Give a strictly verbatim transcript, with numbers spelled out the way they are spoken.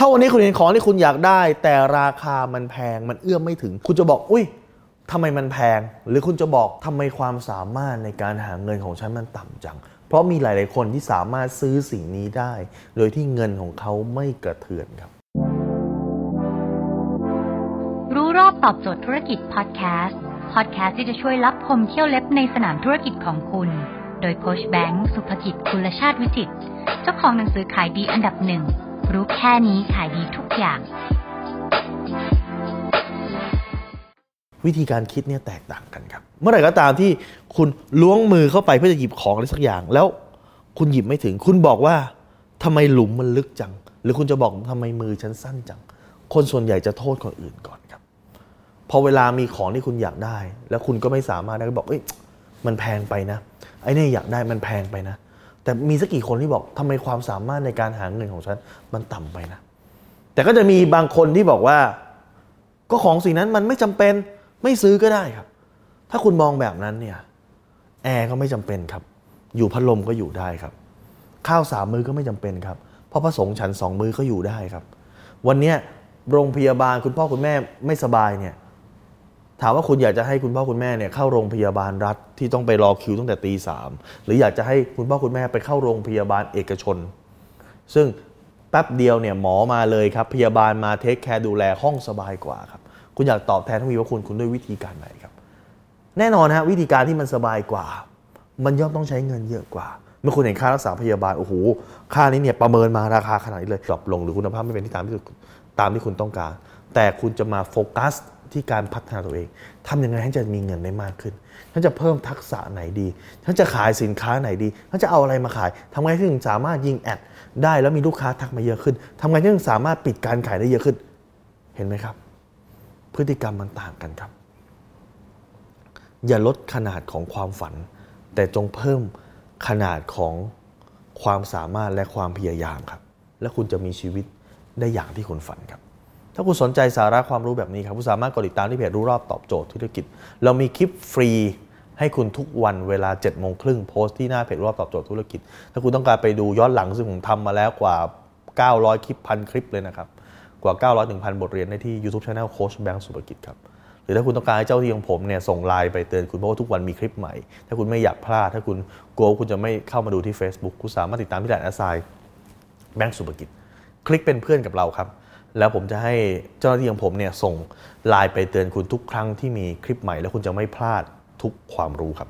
ถ้าวันนี้คุณเห็นของที่คุณอยากได้แต่ราคามันแพงมันเอื้อมไม่ถึงคุณจะบอกอุ้ยทำไมมันแพงหรือคุณจะบอกทำไมความสามารถในการหาเงินของฉันมันต่ำจังเพราะมีหลายๆคนที่สามารถซื้อสิ่งนี้ได้โดยที่เงินของเขาไม่กระเทือนครับรู้รอบตอบโจทย์ธุรกิจพอดแคสต์พอดแคสต์ที่จะช่วยลับคมเขี้ยวเล็บในสนามธุรกิจของคุณโดยโค้ชแบงค์สุภกิจกุลชาติวิจิตรเจ้าของหนังสือขายดีอันดับหนึ่งรู้แค่นี้ขายดีทุกอย่างวิธีการคิดเนี่ยแตกต่างกันครับเมื่อไหร่ก็ตามที่คุณล้วงมือเข้าไปเพื่อจะหยิบของอะไรสักอย่างแล้วคุณหยิบไม่ถึงคุณบอกว่าทำไมหลุมมันลึกจังหรือคุณจะบอกทำไมมือฉันสั้นจังคนส่วนใหญ่จะโทษคนอื่นก่อนครับพอเวลามีของที่คุณอยากได้แล้วคุณก็ไม่สามารถได้ก็บอกเอ้ยมันแพงไปนะไอ้นี่อยากได้มันแพงไปนะแต่มีสักกี่คนที่บอกทำไมความสามารถในการหาเงินของฉันมันต่ำไปนะแต่ก็จะมีบางคนที่บอกว่าก็ของสิ่งนั้นมันไม่จำเป็นไม่ซื้อก็ได้ครับถ้าคุณมองแบบนั้นเนี่ยแอร์ก็ไม่จำเป็นครับอยู่พัดลมก็อยู่ได้ครับข้าวสามมื้อก็ไม่จำเป็นครับเพราะพระสงฆ์ฉันสองมื้อก็อยู่ได้ครับวันนี้โรงพยาบาลคุณพ่อคุณแม่ไม่สบายเนี่ยถามว่าคุณอยากจะให้คุณพ่อคุณแม่เนี่ยเข้าโรงพยาบาลรัฐที่ต้องไปรอคิวตั้งแต่ตีสามหรืออยากจะให้คุณพ่อคุณแม่ไปเข้าโรงพยาบาลเอกชนซึ่งแป๊บเดียวเนี่ยหมอมาเลยครับพยาบาลมาเทคแคร์ดูแลห้องสบายกว่าครับคุณอยากตอบแทนทั้งวีว่าคุณคุณด้วยวิธีการไหนครับแน่นอนฮะวิธีการที่มันสบายกว่ามันย่อมต้องใช้เงินเยอะกว่าเมื่อคุณเห็นค่ารักษาพยาบาลโอ้โหค่านี้เนี่ยประเมินมาราคาขนาดนี้เลยดรอปลงหรือคุณภาพไม่เป็นที่ตามที่ตามที่คุณต้องการแต่คุณจะมาโฟกัสที่การพัฒนาตัวเองทำยังไงให้จะมีเงินได้มากขึ้นฉันจะเพิ่มทักษะไหนดีฉันจะขายสินค้าไหนดีฉันจะเอาอะไรมาขายทำไงถึงสามารถยิงแอดได้แล้วมีลูกค้าทักมาเยอะขึ้นทำไงถึงสามารถปิดการขายได้เยอะขึ้นเห็นไหมครับพฤติกรรมมันต่างกันครับอย่าลดขนาดของความฝันแต่จงเพิ่มขนาดของความสามารถและความพยายามครับและคุณจะมีชีวิตได้อย่างที่คุณฝันครับถ้าคุณสนใจสาระความรู้แบบนี้ครับคุณสามารถกดติดตามที่เพจรู้รอบตอบโจทย์ธุรกิจเรามีคลิปฟรีให้คุณทุกวันเวลา เจ็ดโมงครึ่งโพสต์ที่หน้าเพจรู้รอบตอบโจทย์ธุรกิจถ้าคุณต้องการไปดูย้อนหลังซึ่งผมทำมาแล้วกว่าเก้าร้อยคลิป หนึ่งพัน คลิปเลยนะครับกว่าเก้าร้อยถึง หนึ่งพัน บทเรียนได้ที่ YouTube Channel Coach Bank Supakit ครับหรือถ้าคุณต้องการให้เจ้าที่ของผมเนี่ยส่งไลน์ไปเตือนคุณเพราะว่าทุกวันมีคลิปใหม่ถ้าคุณไม่อยากพลาดถ้าคุณกลัวคุณจะไม่เข้ามาดูที่ Facebook คุณสามารถติดตามที่ แอท Bank Supakit คลิกเป็นเพื่อนกับเราครับแล้วผมจะให้เจ้าหน้าที่ของผมเนี่ยส่งไลน์ไปเตือนคุณทุกครั้งที่มีคลิปใหม่แล้วคุณจะไม่พลาดทุกความรู้ครับ